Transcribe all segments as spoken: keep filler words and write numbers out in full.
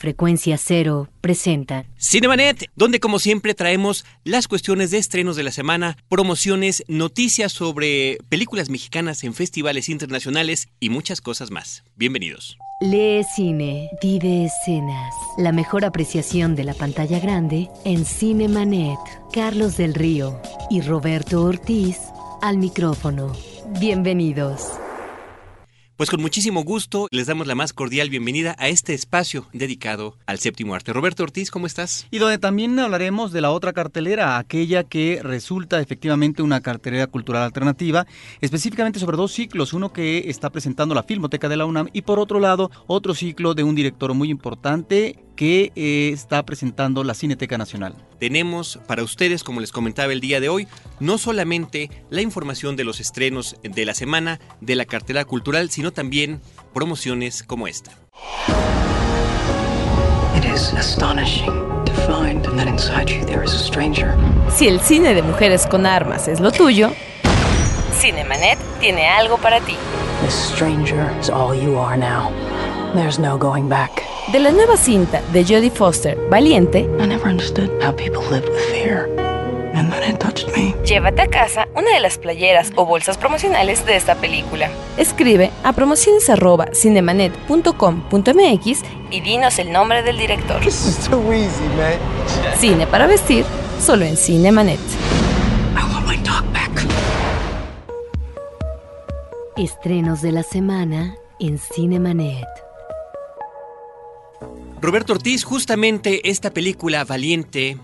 Frecuencia Cero presenta Cinemanet, donde como siempre traemos las cuestiones de estrenos de la semana, promociones, noticias sobre películas mexicanas en festivales internacionales y muchas cosas más. Bienvenidos. Lee cine, vive escenas. La mejor apreciación de la pantalla grande en Cinemanet. Carlos del Río y Roberto Ortiz al micrófono. Bienvenidos. Pues con muchísimo gusto les damos la más cordial bienvenida a este espacio dedicado al séptimo arte. Roberto Ortiz, ¿cómo estás? Y donde también hablaremos de la otra cartelera, aquella que resulta efectivamente una cartelera cultural alternativa, específicamente sobre dos ciclos, uno que está presentando la Filmoteca de la UNAM y por otro lado otro ciclo de un director muy importante que eh, está presentando la Cineteca Nacional. Tenemos para ustedes, como les comentaba el día de hoy, no solamente la información de los estrenos de la semana de la cartelera cultural, sino también promociones como esta. Si el cine de mujeres con armas es lo tuyo, Cinemanet tiene algo para ti. This stranger is all you are now. There's no going back. De la nueva cinta de Jodie Foster, Valiente, I never understood how people lived with fear, and then it touched me. Llévate a casa una de las playeras o bolsas promocionales de esta película. Escribe a promociones arroba cinemanet punto com punto m x y dinos el nombre del director. This is too easy, man. Cine para vestir, solo en Cinemanet. I want my dog back. Estrenos de la semana en Cinemanet. Roberto Ortiz, justamente esta película Valiente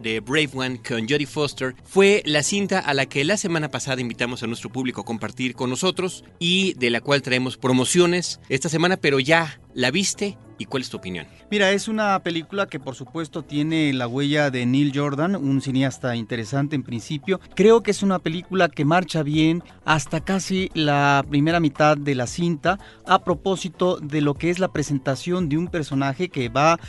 de Brave One con Jodie Foster fue la cinta a la que la semana pasada invitamos a nuestro público a compartir con nosotros y de la cual traemos promociones esta semana, pero ya la viste. ¿Y cuál es tu opinión? Mira, es una película que por supuesto tiene la huella de Neil Jordan, un cineasta interesante en principio. Creo que es una película que marcha bien hasta casi la primera mitad de la cinta a propósito de lo que es la presentación de un personaje que va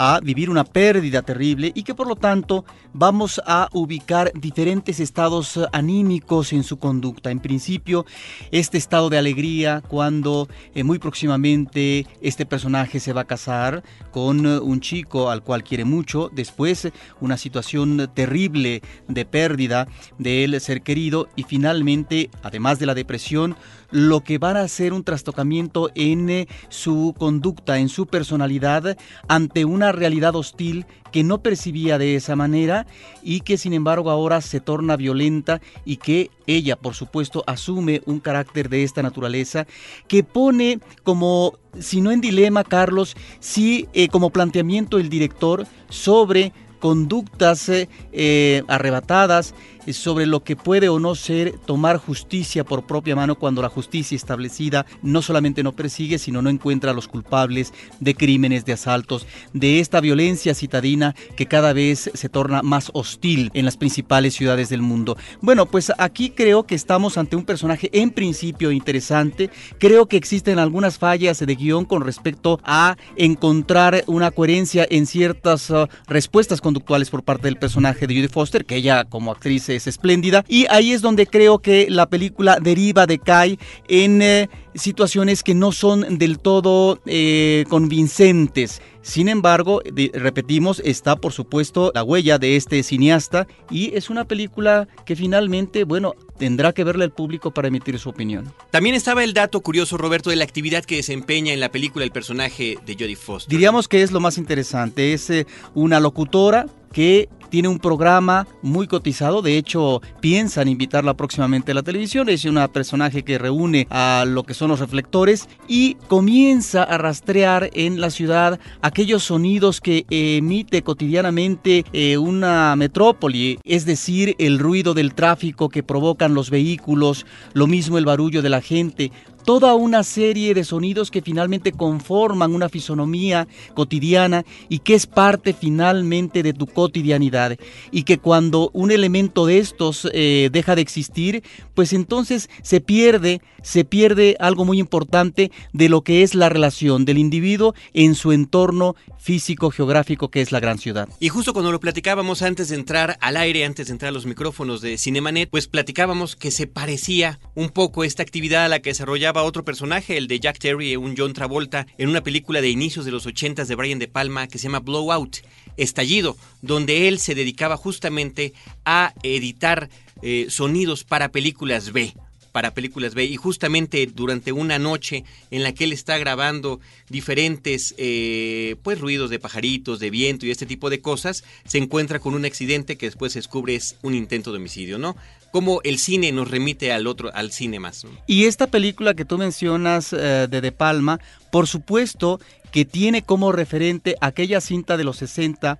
a vivir una pérdida terrible y que por lo tanto vamos a ubicar diferentes estados anímicos en su conducta. En principio, este estado de alegría cuando eh, muy próximamente este personaje se va a casar con un chico al cual quiere mucho, después una situación terrible de pérdida del ser querido y finalmente, además de la depresión, lo que van a ser un trastocamiento en eh, su conducta, en su personalidad ante una Una realidad hostil que no percibía de esa manera y que sin embargo ahora se torna violenta y que ella por supuesto asume un carácter de esta naturaleza que pone como, si no en dilema, Carlos, sí eh, como planteamiento el director sobre conductas eh, eh, arrebatadas, sobre lo que puede o no ser tomar justicia por propia mano cuando la justicia establecida no solamente no persigue, sino no encuentra a los culpables de crímenes, de asaltos, de esta violencia citadina que cada vez se torna más hostil en las principales ciudades del mundo. Bueno, pues aquí creo que estamos ante un personaje en principio interesante. Creo que existen algunas fallas de guión con respecto a encontrar una coherencia en ciertas uh, respuestas conductuales por parte del personaje de Jodie Foster, que ella como actriz es espléndida, y ahí es donde creo que la película deriva, decae en eh, situaciones que no son del todo eh, convincentes. Sin embargo, de, repetimos, está por supuesto la huella de este cineasta y es una película que finalmente, bueno, tendrá que verla el público para emitir su opinión. También estaba el dato curioso, Roberto, de la actividad que desempeña en la película el personaje de Jodie Foster. Diríamos que es lo más interesante, es eh, una locutora que tiene un programa muy cotizado, de hecho piensan invitarla próximamente a la televisión, es una personaje que reúne a lo que son los reflectores y comienza a rastrear en la ciudad aquellos sonidos que emite cotidianamente una metrópoli, es decir, el ruido del tráfico que provocan los vehículos, lo mismo el barullo de la gente. Toda una serie de sonidos que finalmente conforman una fisonomía cotidiana y que es parte finalmente de tu cotidianidad. realidad, y que cuando un elemento de estos eh, deja de existir, pues entonces se pierde, se pierde algo muy importante de lo que es la relación del individuo en su entorno físico-geográfico que es la gran ciudad. Y justo cuando lo platicábamos antes de entrar al aire, antes de entrar a los micrófonos de Cinemanet, pues platicábamos que se parecía un poco esta actividad a la que desarrollaba otro personaje, el de Jack Terry, un John Travolta, en una película de inicios de los ochentas de Brian De Palma que se llama Blowout, Estallido, donde él se dedicaba justamente a editar eh, sonidos para películas B. para películas B, y justamente durante una noche en la que él está grabando diferentes eh, pues ruidos de pajaritos, de viento y este tipo de cosas, se encuentra con un accidente que después se descubre es un intento de homicidio, ¿no? Como el cine nos remite al otro, al cine más. Y esta película que tú mencionas eh, de De Palma, por supuesto que tiene como referente aquella cinta de los sesenta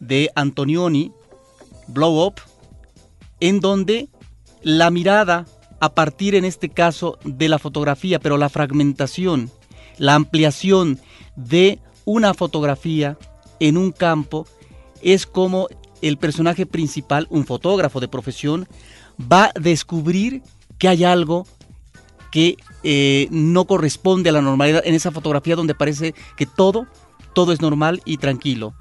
de Antonioni, Blow Up, en donde la mirada, a partir en este caso de la fotografía, pero la fragmentación, la ampliación de una fotografía en un campo, es como el personaje principal, un fotógrafo de profesión, va a descubrir que hay algo que eh, no corresponde a la normalidad en esa fotografía donde parece que todo, todo es normal y tranquilo.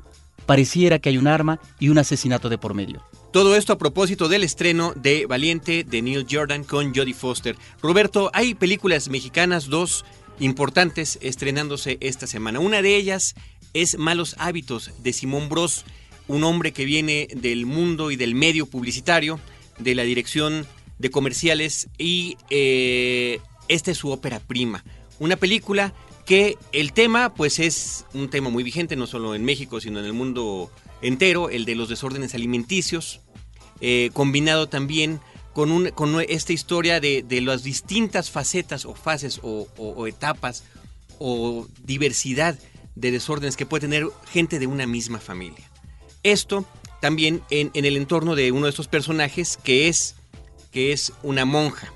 Pareciera que hay un arma y un asesinato de por medio. Todo esto a propósito del estreno de Valiente de Neil Jordan con Jodie Foster. Roberto, hay películas mexicanas, dos importantes, estrenándose esta semana. Una de ellas es Malos Hábitos de Simón Bros, un hombre que viene del mundo y del medio publicitario, de la dirección de comerciales, y eh, esta es su ópera prima. Una película que el tema pues es un tema muy vigente, no solo en México, sino en el mundo entero, el de los desórdenes alimenticios, eh, combinado también con, un, con esta historia de, de las distintas facetas o fases o, o, o etapas o diversidad de desórdenes que puede tener gente de una misma familia. Esto también en, en el entorno de uno de estos personajes que es, que es una monja.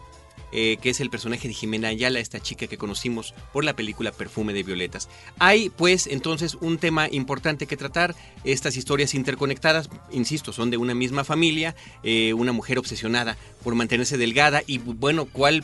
Eh, que es el personaje de Jimena Ayala, esta chica que conocimos por la película Perfume de Violetas. Hay pues entonces un tema importante que tratar, estas historias interconectadas, insisto, son de una misma familia, eh, una mujer obsesionada por mantenerse delgada y bueno, ¿cuál,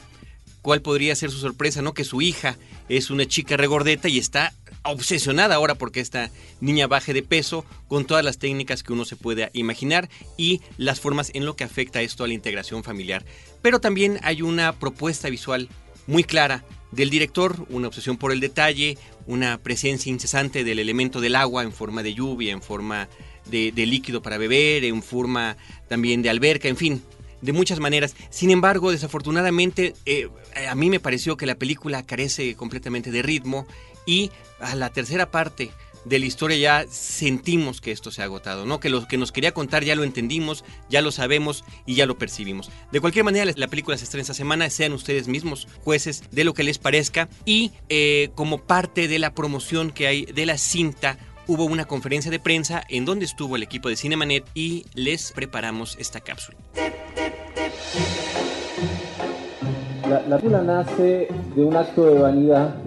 cuál podría ser su sorpresa, ¿no? Que su hija es una chica regordeta y está obsesionada ahora porque esta niña baje de peso, con todas las técnicas que uno se pueda imaginar y las formas en lo que afecta esto a la integración familiar. Pero también hay una propuesta visual muy clara del director, una obsesión por el detalle, una presencia incesante del elemento del agua en forma de lluvia, en forma de, de líquido para beber, en forma también de alberca, en fin, de muchas maneras. Sin embargo, desafortunadamente, eh, a mí me pareció que la película carece completamente de ritmo. Y a la tercera parte de la historia ya sentimos que esto se ha agotado, ¿no? Que lo que nos quería contar ya lo entendimos, ya lo sabemos y ya lo percibimos. De cualquier manera, la película se estrena esta semana, sean ustedes mismos jueces de lo que les parezca. Y eh, como parte de la promoción que hay de la cinta, hubo una conferencia de prensa en donde estuvo el equipo de Cinemanet y les preparamos esta cápsula. La, la película nace de un acto de vanidad.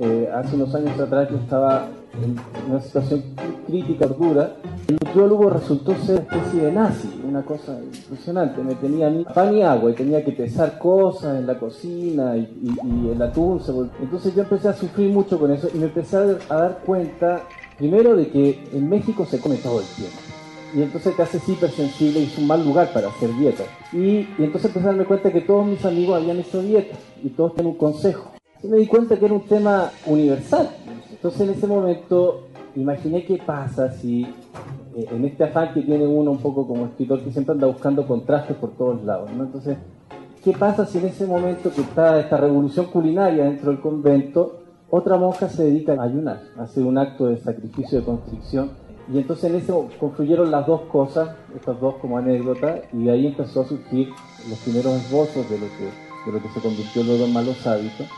Eh, hace unos años atrás yo estaba en una situación crítica, dura. El nutriólogo resultó ser una especie de nazi, una cosa impresionante. Me tenía ni pan ni agua y tenía que pesar cosas en la cocina y, y, y el atún. Se volvió. Entonces yo empecé a sufrir mucho con eso y me empecé a dar cuenta, primero, de que en México se come todo el tiempo. Y entonces te haces hipersensible y es un mal lugar para hacer dieta. Y, y entonces empecé a darme cuenta que todos mis amigos habían hecho dieta y todos tenían un consejo. Yo me di cuenta que era un tema universal. Entonces en ese momento imaginé qué pasa si en este afán que tiene uno un poco como escritor que siempre anda buscando contrastes por todos lados, ¿no? Entonces, ¿qué pasa si en ese momento que está esta revolución culinaria dentro del convento, otra monja se dedica a ayunar, a hacer un acto de sacrificio, de constricción? Y entonces en eso confluyeron las dos cosas, estas dos como anécdota, y de ahí empezó a surgir los primeros esbozos de lo que, de lo que se convirtió luego en Malos Hábitos.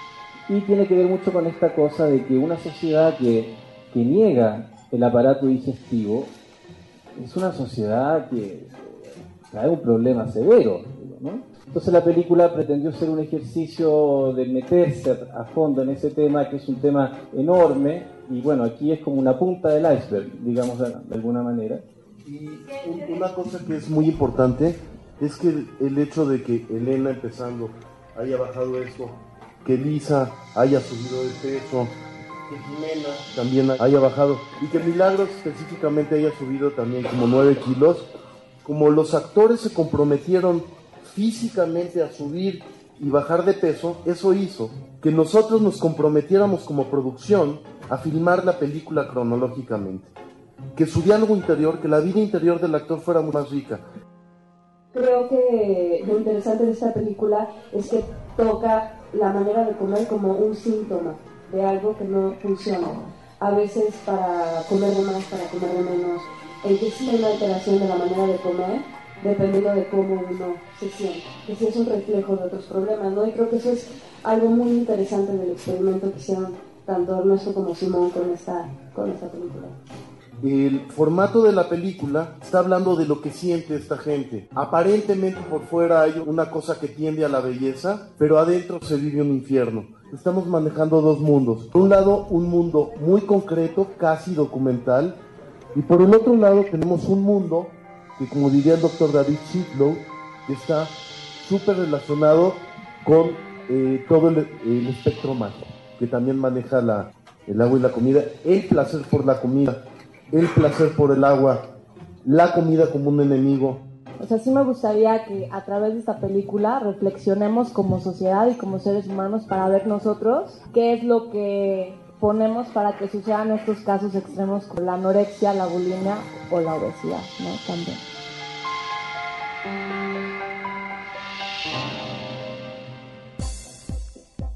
Y tiene que ver mucho con esta cosa de que una sociedad que, que niega el aparato digestivo es una sociedad que trae un problema severo, ¿no? Entonces la película pretendió ser un ejercicio de meterse a fondo en ese tema, que es un tema enorme, y bueno, aquí es como una punta del iceberg, digamos de alguna manera. Y una cosa que es muy importante es que el, el hecho de que Elena empezando haya bajado esto, que Lisa haya subido de peso, que Jimena también haya bajado y que Milagros específicamente haya subido también como nueve kilos, como los actores se comprometieron físicamente a subir y bajar de peso, eso hizo que nosotros nos comprometiéramos como producción a filmar la película cronológicamente, que su diálogo interior, que la vida interior del actor fuera más rica. Creo que lo interesante de esta película es que toca la manera de comer como un síntoma de algo que no funciona. A veces para comer de más, para comer de menos. Existe una alteración de la manera de comer dependiendo de cómo uno se siente. Que sí es un reflejo de otros problemas, ¿no? Y creo que eso es algo muy interesante del experimento que hicieron tanto Ernesto como Simón con esta, con esta película. El formato de la película está hablando de lo que siente esta gente. Aparentemente por fuera hay una cosa que tiende a la belleza, pero adentro se vive un infierno. Estamos manejando dos mundos. Por un lado, un mundo muy concreto, casi documental, y por el otro lado tenemos un mundo que, como diría el doctor David Chitlow, está súper relacionado con eh, todo el, el espectro mágico, que también maneja la, el agua y la comida, el placer por la comida, el placer por el agua, la comida como un enemigo. O sea, sí me gustaría que a través de esta película reflexionemos como sociedad y como seres humanos para ver nosotros qué es lo que ponemos para que sucedan estos casos extremos como la anorexia, la bulimia o la obesidad, ¿no? También.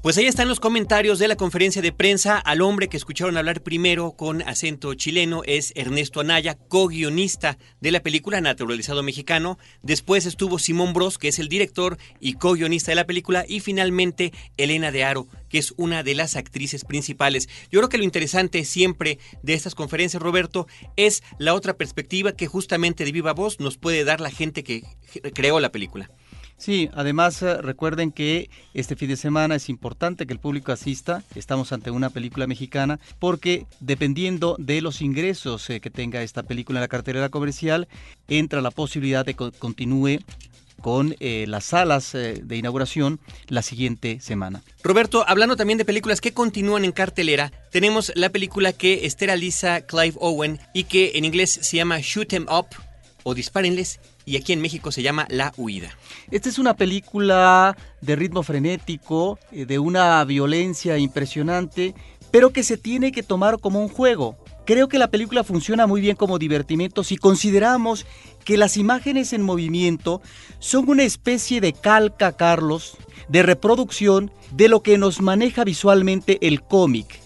Pues ahí están los comentarios de la conferencia de prensa. Al hombre que escucharon hablar primero con acento chileno es Ernesto Anaya, co-guionista de la película, naturalizado mexicano. Después estuvo Simón Bros, que es el director y co-guionista de la película. Y finalmente Elena de Haro, que es una de las actrices principales. Yo creo que lo interesante siempre de estas conferencias, Roberto, es la otra perspectiva que justamente de viva voz nos puede dar la gente que creó la película. Sí, además recuerden que este fin de semana es importante que el público asista. Estamos ante una película mexicana porque dependiendo de los ingresos que tenga esta película en la cartelera comercial, entra la posibilidad de que continúe con eh, las salas eh, de inauguración la siguiente semana. Roberto, hablando también de películas que continúan en cartelera, tenemos la película que esteriliza Clive Owen y que en inglés se llama Shoot 'em Up o Dispárenles. Y aquí en México se llama La Huida. Esta es una película de ritmo frenético, de una violencia impresionante, pero que se tiene que tomar como un juego. Creo que la película funciona muy bien como divertimento si consideramos que las imágenes en movimiento son una especie de calca, Carlos, de reproducción de lo que nos maneja visualmente el cómic.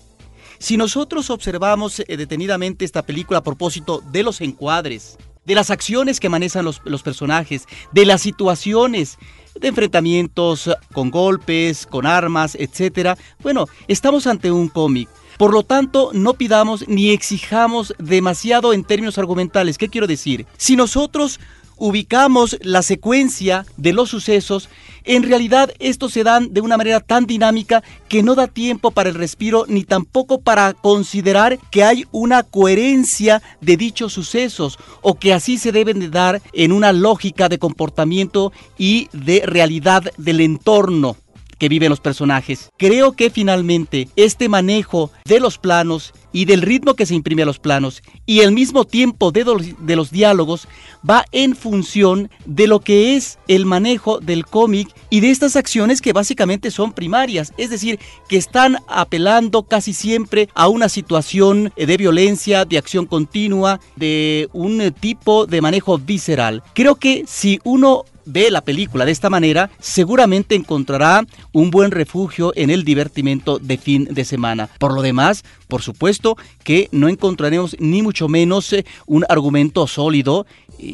Si nosotros observamos detenidamente esta película a propósito de los encuadres, de las acciones que manejan los, los personajes, de las situaciones de enfrentamientos con golpes, con armas, etcétera. Bueno, estamos ante un cómic. Por lo tanto, no pidamos ni exijamos demasiado en términos argumentales. ¿Qué quiero decir? Si nosotros ubicamos la secuencia de los sucesos, en realidad estos se dan de una manera tan dinámica que no da tiempo para el respiro ni tampoco para considerar que hay una coherencia de dichos sucesos o que así se deben de dar en una lógica de comportamiento y de realidad del entorno que viven los personajes. Creo que finalmente este manejo de los planos y del ritmo que se imprime a los planos y el mismo tiempo de, do- de los diálogos va en función de lo que es el manejo del cómic y de estas acciones que básicamente son primarias, es decir, que están apelando casi siempre a una situación de violencia, de acción continua, de un tipo de manejo visceral. Creo que si uno ve la película de esta manera, seguramente encontrará un buen refugio en el divertimento de fin de semana. Por lo demás, por supuesto que no encontraremos ni mucho menos un argumento sólido,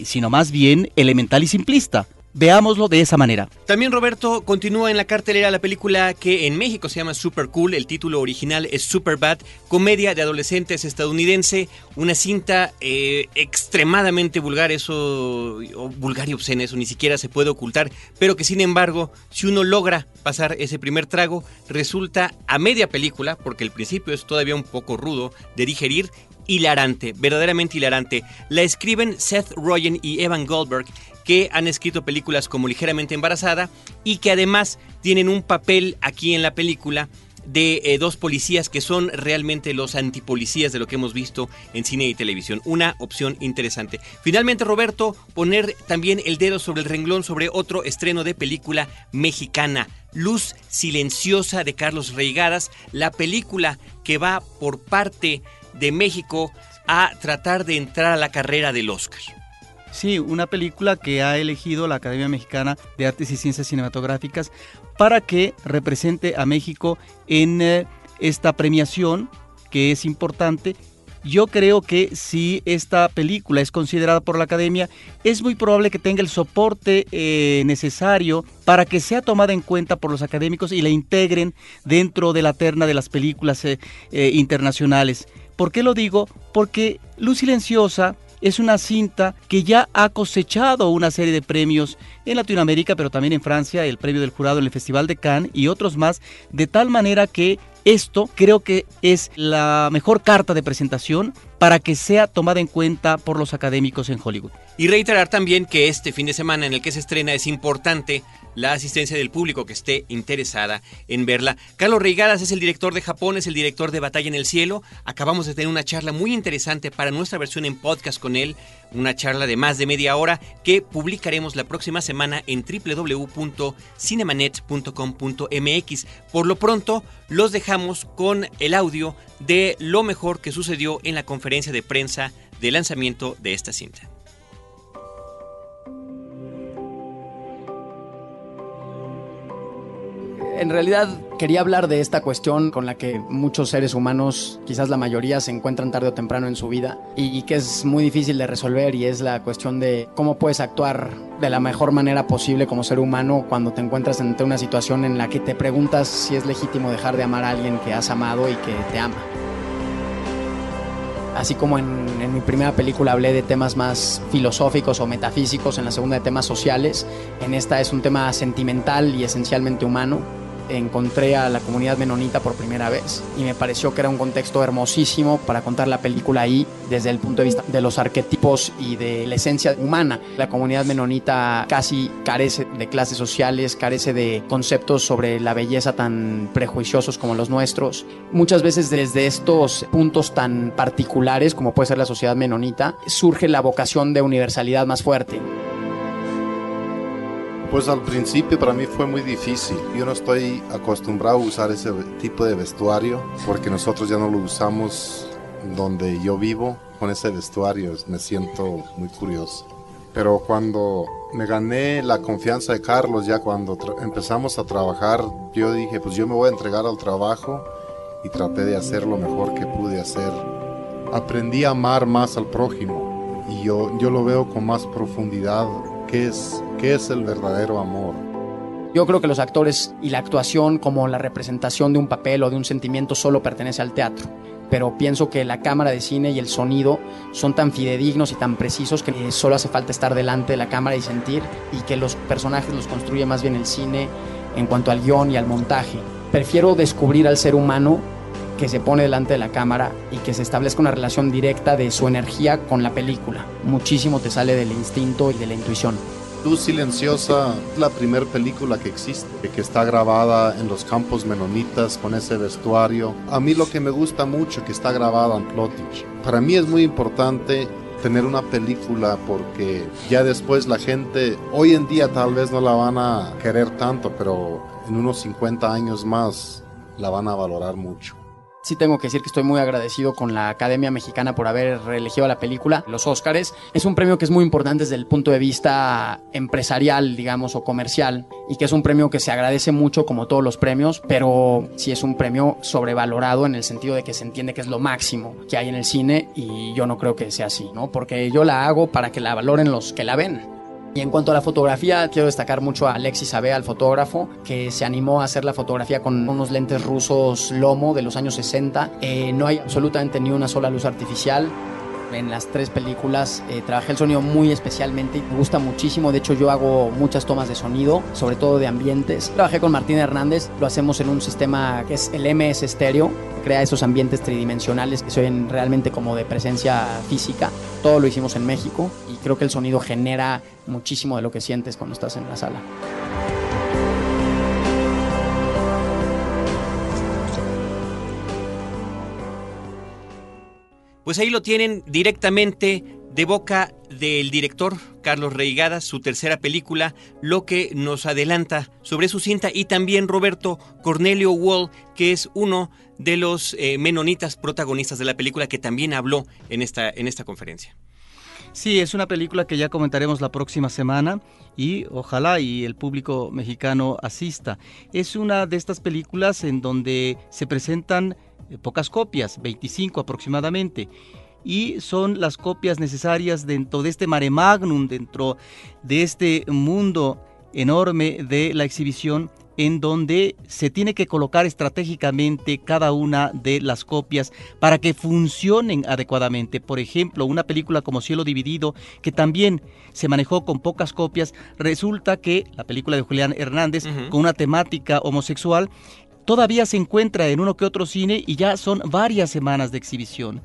sino más bien elemental y simplista. Veámoslo de esa manera. También, Roberto, continúa en la cartelera la película que en México se llama Super Cool. El título original es Superbad, comedia de adolescentes estadounidense, una cinta eh, extremadamente vulgar, eso, vulgar y obscena, eso ni siquiera se puede ocultar, pero que sin embargo, si uno logra pasar ese primer trago, resulta a media película, porque el principio es todavía un poco rudo de digerir, hilarante, verdaderamente hilarante. La escriben Seth Rogen y Evan Goldberg, que han escrito películas como Ligeramente Embarazada y que además tienen un papel aquí en la película de eh, dos policías que son realmente los antipolicías de lo que hemos visto en cine y televisión. Una opción interesante. Finalmente, Roberto, poner también el dedo sobre el renglón sobre otro estreno de película mexicana, Luz Silenciosa, de Carlos Reigadas, la película que va por parte de México a tratar de entrar a la carrera del Oscar. Sí, una película que ha elegido la Academia Mexicana de Artes y Ciencias Cinematográficas para que represente a México en eh, esta premiación, que es importante. Yo creo que si esta película es considerada por la Academia, es muy probable que tenga el soporte eh, necesario para que sea tomada en cuenta por los académicos y la integren dentro de la terna de las películas eh, eh, internacionales. ¿Por qué lo digo? Porque Luz Silenciosa es una cinta que ya ha cosechado una serie de premios en Latinoamérica, pero también en Francia, el premio del jurado en el Festival de Cannes y otros más, de tal manera que esto creo que es la mejor carta de presentación para que sea tomada en cuenta por los académicos en Hollywood. Y reiterar también que este fin de semana en el que se estrena es importante la asistencia del público que esté interesada en verla. Carlos Reigadas es el director de Japón, es el director de Batalla en el Cielo. Acabamos de tener una charla muy interesante para nuestra versión en podcast con él, una charla de más de media hora que publicaremos la próxima semana en doble u doble u doble u punto cinemanet punto com punto m x. Por lo pronto, los dejamos con el audio de lo mejor que sucedió en la conferencia de prensa de lanzamiento de esta cinta. En realidad quería hablar de esta cuestión con la que muchos seres humanos, quizás la mayoría, se encuentran tarde o temprano en su vida y que es muy difícil de resolver, y es la cuestión de cómo puedes actuar de la mejor manera posible como ser humano cuando te encuentras ante una situación en la que te preguntas si es legítimo dejar de amar a alguien que has amado y que te ama. Así como en, en mi primera película hablé de temas más filosóficos o metafísicos, en la segunda de temas sociales, en esta es un tema sentimental y esencialmente humano. Encontré a la comunidad menonita por primera vez y me pareció que era un contexto hermosísimo para contar la película ahí desde el punto de vista de los arquetipos y de la esencia humana. La comunidad menonita casi carece de clases sociales, carece de conceptos sobre la belleza tan prejuiciosos como los nuestros. Muchas veces desde estos puntos tan particulares como puede ser la sociedad menonita surge la vocación de universalidad más fuerte. Pues al principio para mí fue muy difícil. Yo no estoy acostumbrado a usar ese tipo de vestuario porque nosotros ya no lo usamos donde yo vivo. Con ese vestuario me siento muy curioso. Pero cuando me gané la confianza de Carlos, ya cuando tra- empezamos a trabajar, yo dije, pues yo me voy a entregar al trabajo y traté de hacer lo mejor que pude hacer. Aprendí a amar más al prójimo y yo, yo lo veo con más profundidad. ¿Qué es, qué es el verdadero amor? Yo creo que los actores y la actuación como la representación de un papel o de un sentimiento solo pertenece al teatro. Pero pienso que la cámara de cine y el sonido son tan fidedignos y tan precisos que solo hace falta estar delante de la cámara y sentir, y que los personajes los construye más bien el cine en cuanto al guión y al montaje. Prefiero descubrir al ser humano que se pone delante de la cámara y que se establezca una relación directa de su energía con la película. Muchísimo te sale del instinto y de la intuición. Luz Silenciosa es la primera película que existe, que está grabada en los campos menonitas con ese vestuario. A mí lo que me gusta mucho es que está grabada en Plottich. Para mí es muy importante tener una película porque ya después la gente, hoy en día tal vez no la van a querer tanto, pero en unos cincuenta años más la van a valorar mucho. Sí tengo que decir que estoy muy agradecido con la Academia Mexicana por haber reelegido la película, los Óscares. Es un premio que es muy importante desde el punto de vista empresarial, digamos, o comercial, y que es un premio que se agradece mucho como todos los premios, pero sí es un premio sobrevalorado en el sentido de que se entiende que es lo máximo que hay en el cine, y yo no creo que sea así, ¿no? Porque yo la hago para que la valoren los que la ven. Y en cuanto a la fotografía, quiero destacar mucho a Alexis Abea, el fotógrafo, que se animó a hacer la fotografía con unos lentes rusos Lomo de los años sesenta. Eh, no hay absolutamente ni una sola luz artificial. en las tres películas eh, trabajé el sonido muy especialmente y me gusta muchísimo. De hecho, yo hago muchas tomas de sonido, sobre todo de ambientes. Trabajé con Martín Hernández, lo hacemos en un sistema que es el M S Stereo, que crea esos ambientes tridimensionales que se oyen realmente como de presencia física. Todo lo hicimos en México y creo que el sonido genera muchísimo de lo que sientes cuando estás en la sala. Pues ahí lo tienen directamente de boca del director Carlos Reigadas, su tercera película, lo que nos adelanta sobre su cinta, y también Roberto Cornelio Wall, que es uno de los eh, menonitas protagonistas de la película, que también habló en esta, en esta conferencia. Sí, es una película que ya comentaremos la próxima semana y ojalá y el público mexicano asista. Es una de estas películas en donde se presentan pocas copias, veinticinco aproximadamente, y son las copias necesarias dentro de este mare magnum, dentro de este mundo enorme de la exhibición, en donde se tiene que colocar estratégicamente cada una de las copias para que funcionen adecuadamente. Por ejemplo, una película como Cielo Dividido, que también se manejó con pocas copias, resulta que la película de Julián Hernández, uh-huh, con una temática homosexual, todavía se encuentra en uno que otro cine y ya son varias semanas de exhibición.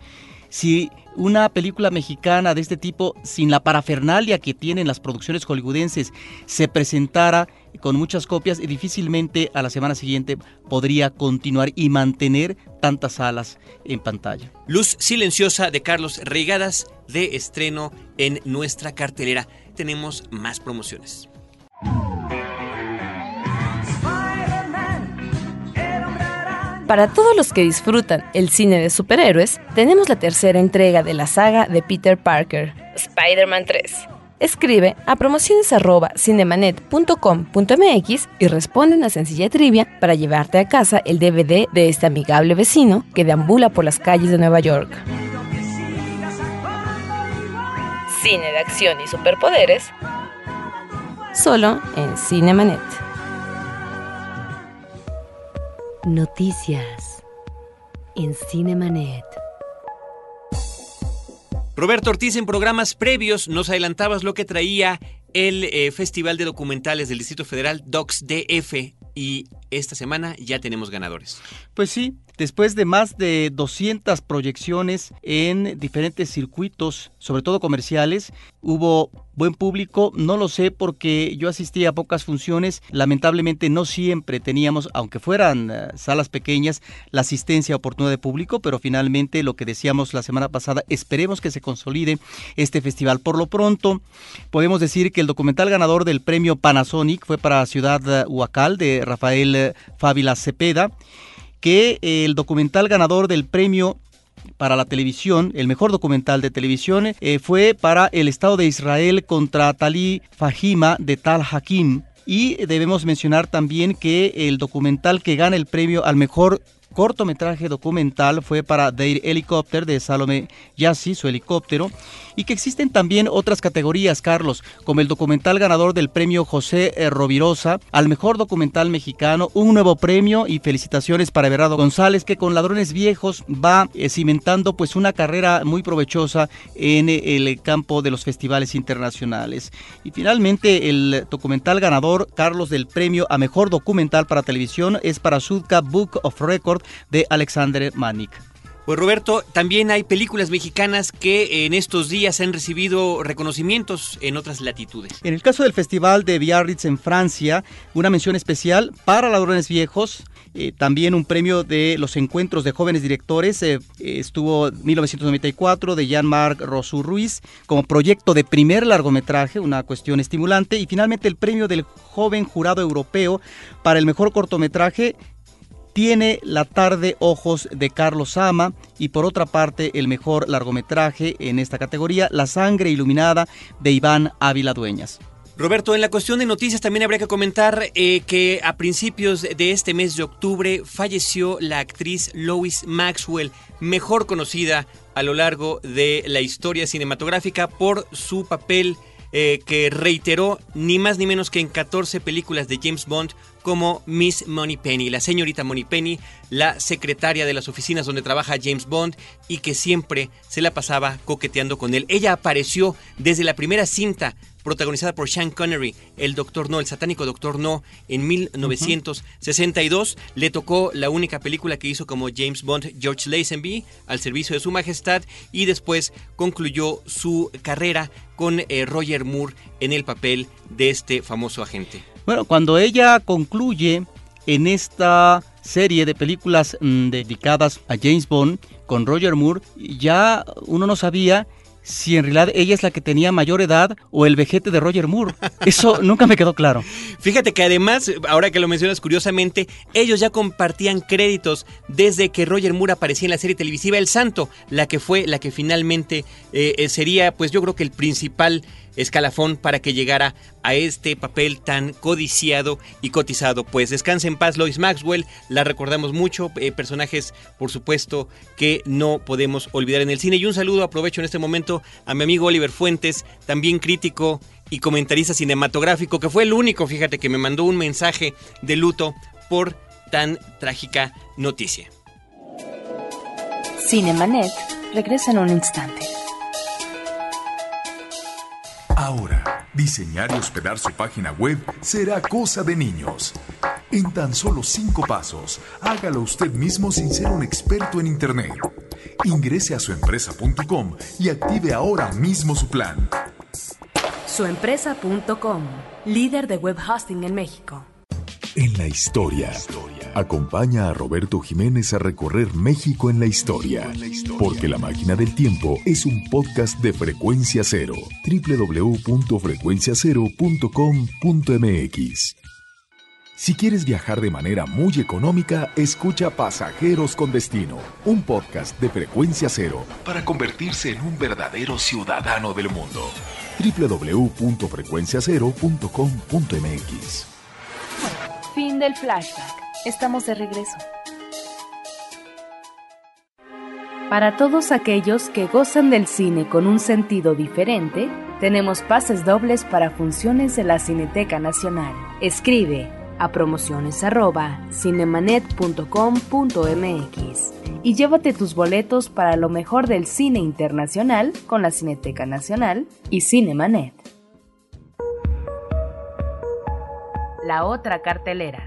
Si una película mexicana de este tipo, sin la parafernalia que tienen las producciones hollywoodenses, se presentara con muchas copias, difícilmente a la semana siguiente podría continuar y mantener tantas salas en pantalla. Luz silenciosa de Carlos Reigadas, de estreno en nuestra cartelera. Tenemos más promociones. Para todos los que disfrutan el cine de superhéroes, tenemos la tercera entrega de la saga de Peter Parker, Spider-Man tres. Escribe a promociones arroba cinemanet punto com punto m x y responde una sencilla trivia para llevarte a casa el D V D de este amigable vecino que deambula por las calles de Nueva York. Cine de acción y superpoderes, solo en Cinemanet. Noticias en Cinemanet. Roberto Ortiz, en programas previos nos adelantabas lo que traía el eh, Festival de Documentales del Distrito Federal, DOCS D F, y esta semana ya tenemos ganadores. Pues sí, después de más de doscientas proyecciones en diferentes circuitos, sobre todo comerciales, hubo buen público. No lo sé porque yo asistí a pocas funciones. Lamentablemente no siempre teníamos, aunque fueran uh, salas pequeñas, la asistencia oportuna de público, pero finalmente, lo que decíamos la semana pasada, esperemos que se consolide este festival. Por lo pronto, podemos decir que el documental ganador del premio Panasonic fue para Ciudad Huacal, de Rafael Fábila Cepeda, que el documental ganador del premio para la televisión, el mejor documental de televisión, eh, fue para El Estado de Israel contra Talí Fahima, de Tal Hakim. Y debemos mencionar también que el documental que gana el premio al mejor cortometraje documental fue para Their Helicopter, de Salome Yassi, Su helicóptero, y que existen también otras categorías, Carlos, como el documental ganador del premio José Rovirosa al mejor documental mexicano, un nuevo premio, y felicitaciones para Everardo González, que con Ladrones Viejos va cimentando pues una carrera muy provechosa en el campo de los festivales internacionales. Y finalmente, el documental ganador, Carlos, del premio a mejor documental para televisión es para Sudka Book of Record, de Alexander Manik. Pues Roberto, también hay películas mexicanas que en estos días han recibido reconocimientos en otras latitudes. En el caso del Festival de Biarritz en Francia, una mención especial para Ladrones Viejos, eh, también un premio de los Encuentros de Jóvenes Directores, eh, estuvo mil novecientos noventa y cuatro, de Jean-Marc Rosu Ruiz, como proyecto de primer largometraje, una cuestión estimulante, y finalmente el premio del joven jurado europeo para el mejor cortometraje tiene La Tarde, Ojos, de Carlos Sama, y por otra parte el mejor largometraje en esta categoría, La Sangre Iluminada, de Iván Ávila Dueñas. Roberto, en la cuestión de noticias también habría que comentar eh, que a principios de este mes de octubre falleció la actriz Lois Maxwell, mejor conocida a lo largo de la historia cinematográfica por su papel eh, que reiteró ni más ni menos que en catorce películas de James Bond, como Miss Moneypenny, la señorita Moneypenny, la secretaria de las oficinas donde trabaja James Bond y que siempre se la pasaba coqueteando con él. Ella apareció desde la primera cinta protagonizada por Sean Connery, el Doctor No, el satánico Doctor No, en mil novecientos sesenta y dos. Uh-huh. Le tocó la única película que hizo como James Bond, George Lazenby, al servicio de su majestad, y después concluyó su carrera con eh, Roger Moore en el papel de este famoso agente. Bueno, cuando ella concluye en esta serie de películas mmm, dedicadas a James Bond con Roger Moore, ya uno no sabía si en realidad ella es la que tenía mayor edad o el vejete de Roger Moore. Eso nunca me quedó claro. Fíjate que además, ahora que lo mencionas curiosamente, ellos ya compartían créditos desde que Roger Moore aparecía en la serie televisiva El Santo, la que fue la que finalmente eh, sería, pues yo creo que el principal escalafón para que llegara a este papel tan codiciado y cotizado. Pues descanse en paz Lois Maxwell, la recordamos mucho, eh, personajes por supuesto que no podemos olvidar en el cine. Y un saludo, aprovecho en este momento, a mi amigo Oliver Fuentes, también crítico y comentarista cinematográfico, que fue el único, fíjate, que me mandó un mensaje de luto por tan trágica noticia. Cinemanet regresa en un instante. Ahora, diseñar y hospedar su página web será cosa de niños. En tan solo cinco pasos, hágalo usted mismo sin ser un experto en Internet. Ingrese a suempresa punto com y active ahora mismo su plan. Suempresa punto com, líder de web hosting en México. En la historia. Acompaña a Roberto Jiménez a recorrer México en la historia, porque La Máquina del Tiempo es un podcast de Frecuencia Cero, doble u doble u doble u punto frecuencia cero punto com punto m x. Si quieres viajar de manera muy económica, escucha Pasajeros con Destino, un podcast de Frecuencia Cero para convertirse en un verdadero ciudadano del mundo. doble u doble u doble u punto frecuencia cero punto com punto m x. Fin del flashback. Estamos de regreso. Para todos aquellos que gozan del cine con un sentido diferente, tenemos pases dobles para funciones de la Cineteca Nacional. Escribe a promociones arroba cinemanet punto com punto m x y llévate tus boletos para lo mejor del cine internacional con la Cineteca Nacional y Cinemanet. La otra cartelera.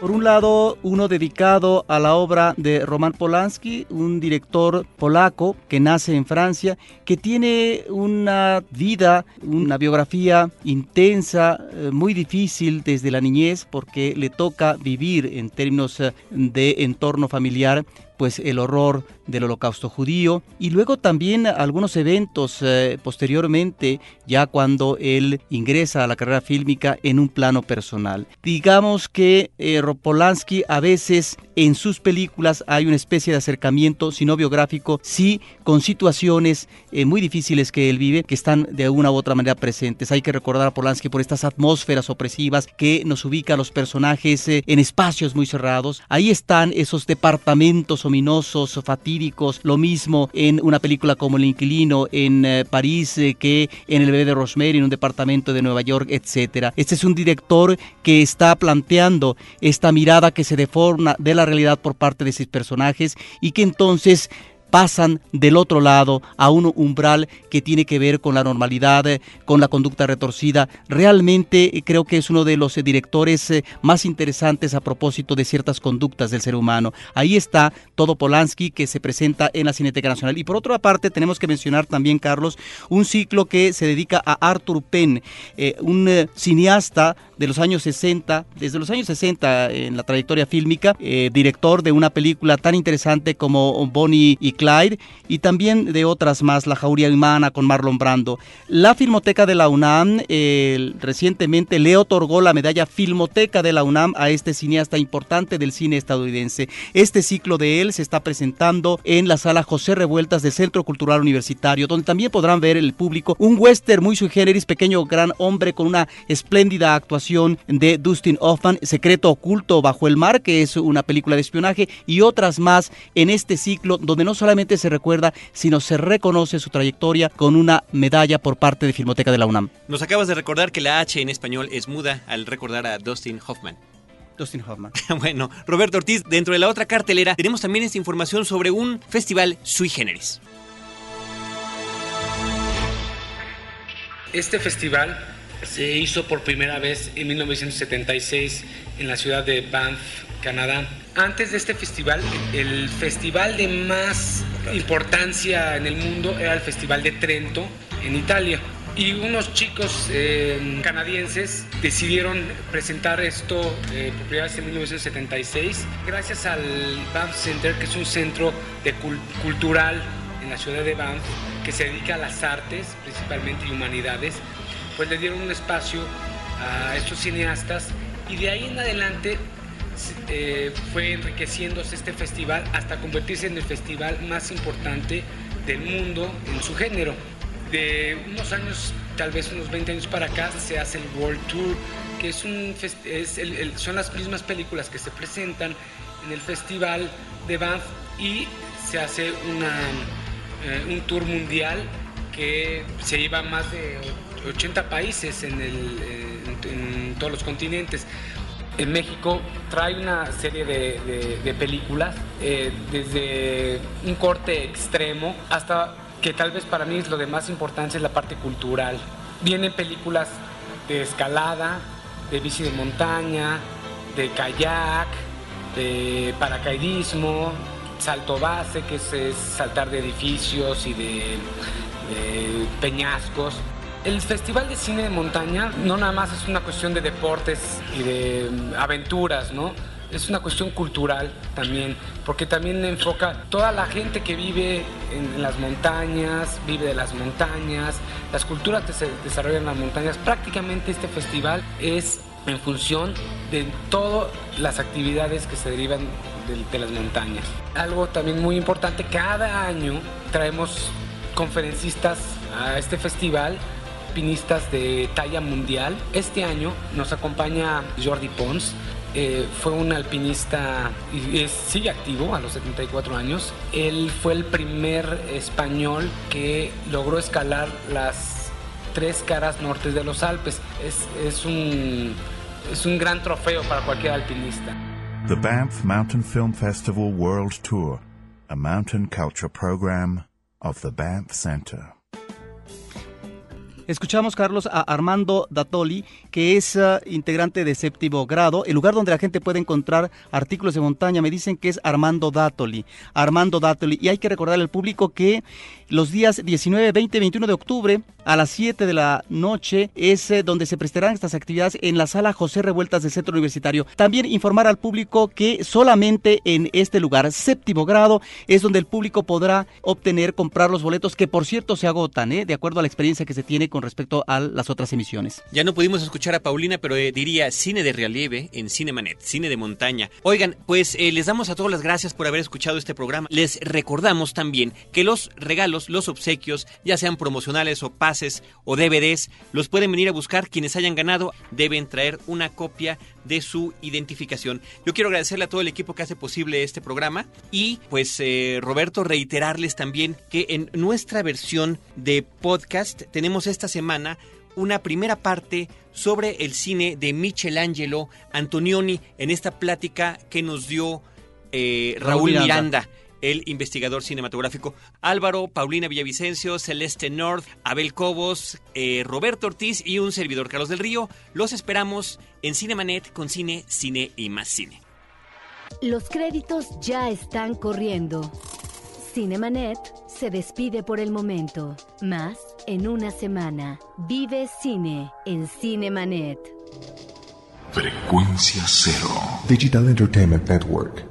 Por un lado, uno dedicado a la obra de Roman Polanski, un director polaco que nace en Francia, que tiene una vida, una biografía intensa, muy difícil desde la niñez, porque le toca vivir en términos de entorno familiar, pues el horror del Holocausto judío, y luego también algunos eventos eh, posteriormente, ya cuando él ingresa a la carrera fílmica en un plano personal. Digamos que eh, Polanski a veces en sus películas hay una especie de acercamiento, si no biográfico, sí con situaciones eh, muy difíciles que él vive, que están de una u otra manera presentes. Hay que recordar a Polanski por estas atmósferas opresivas que nos ubica a los personajes eh, en espacios muy cerrados. Ahí están esos departamentos ominosos, fatíricos, lo mismo en una película como El Inquilino en eh, París, eh, que en El Bebé de Rosemary, en un departamento de Nueva York, etcétera. Este es un director que está planteando esta mirada que se deforma de la realidad por parte de sus personajes y que entonces pasan del otro lado a un umbral que tiene que ver con la normalidad, con la conducta retorcida. Realmente creo que es uno de los directores más interesantes a propósito de ciertas conductas del ser humano. Ahí está todo Polanski que se presenta en la Cineteca Nacional. Y por otra parte tenemos que mencionar también, Carlos, un ciclo que se dedica a Arthur Penn, eh, un eh, cineasta de los años sesenta, desde los años sesenta en la trayectoria fílmica, eh, director de una película tan interesante como Bonnie y Clyde, y también de otras más, La Jauría Humana con Marlon Brando. La Filmoteca de la UNAM eh, recientemente le otorgó la medalla Filmoteca de la UNAM a este cineasta importante del cine estadounidense. Este ciclo de él se está presentando en la sala José Revueltas del Centro Cultural Universitario, donde también podrán ver el público un western muy sui generis, Pequeño gran hombre, con una espléndida actuación adaptación de Dustin Hoffman, Secreto Oculto Bajo el Mar, que es una película de espionaje, y otras más en este ciclo donde no solamente se recuerda, sino se reconoce su trayectoria con una medalla por parte de Filmoteca de la UNAM. Nos acabas de recordar que la H en español es muda al recordar a Dustin Hoffman. Dustin Hoffman. Bueno, Roberto Ortiz, dentro de la otra cartelera tenemos también esta información sobre un festival sui generis. Este festival se hizo por primera vez en mil novecientos setenta y seis en la ciudad de Banff, Canadá. Antes de este festival, el festival de más importancia en el mundo era el Festival de Trento, en Italia. Y unos chicos eh, canadienses decidieron presentar esto eh, por primera vez en mil novecientos setenta y seis, gracias al Banff Center, que es un centro de cult- cultural en la ciudad de Banff, que se dedica a las artes, principalmente y humanidades. Pues le dieron un espacio a estos cineastas y de ahí en adelante eh, fue enriqueciéndose este festival hasta convertirse en el festival más importante del mundo en su género. De unos años, tal vez unos veinte años para acá, se hace el World Tour, que es un es el, el, son las mismas películas que se presentan en el Festival de Banff y se hace una, eh, un tour mundial que se lleva más de ochenta países en, el, en, en todos los continentes. En México trae una serie de, de, de películas, eh, desde un corte extremo hasta que tal vez para mí es lo de más importancia, es la parte cultural. Vienen películas de escalada, de bici de montaña, de kayak, de paracaidismo, salto base, que es, es saltar de edificios y de, de peñascos. El Festival de Cine de Montaña no nada más es una cuestión de deportes y de aventuras, ¿no? Es una cuestión cultural también, porque también enfoca toda la gente que vive en las montañas, vive de las montañas, las culturas que se desarrollan en las montañas. Prácticamente este festival es en función de todas las actividades que se derivan de, de las montañas. Algo también muy importante, cada año traemos conferencistas a este festival, pinistas de talla mundial. Este año nos acompaña Jordi Pons. Eh, fue un alpinista y es, sigue activo a los setenta y cuatro años. Él fue el primer español que logró escalar las tres caras nortes de los Alpes. Es, es, un, es un gran trofeo para cualquier alpinista. The Banff Mountain Film Festival World Tour, a mountain culture program of the Banff Center. Escuchamos, Carlos, a Armando Dattoli, que es uh, integrante de Séptimo Grado, el lugar donde la gente puede encontrar artículos de montaña. Me dicen que es Armando Dattoli, Armando Dattoli. Y hay que recordarle al público que los días diecinueve, veinte, veintiuno de octubre a las siete de la noche es eh, donde se prestarán estas actividades en la sala José Revueltas del Centro Universitario. También informar al público que solamente en este lugar, Séptimo Grado, es donde el público podrá obtener, comprar los boletos, que por cierto se agotan, ¿eh? de acuerdo a la experiencia que se tiene con con respecto a las otras emisiones. Ya no pudimos escuchar a Paulina, pero eh, diría cine de relieve en Cinemanet, cine de montaña. Oigan, pues eh, les damos a todos las gracias por haber escuchado este programa. Les recordamos también que los regalos, los obsequios, ya sean promocionales o pases o D V Ds, los pueden venir a buscar quienes hayan ganado. Deben traer una copia de su identificación. Yo quiero agradecerle a todo el equipo que hace posible este programa y pues eh, Roberto, reiterarles también que en nuestra versión de podcast tenemos esta semana una primera parte sobre el cine de Michelangelo Antonioni en esta plática que nos dio eh, Raúl, Raúl Miranda. Miranda. El investigador cinematográfico. Álvaro, Paulina Villavicencio, Celeste North, Abel Cobos, eh, Roberto Ortiz y un servidor, Carlos del Río. Los esperamos en Cinemanet con Cine, Cine y Más Cine. Los créditos ya están corriendo. Cinemanet se despide por el momento. Más en una semana. Vive Cine en Cinemanet. Frecuencia Cero. Digital Entertainment Network.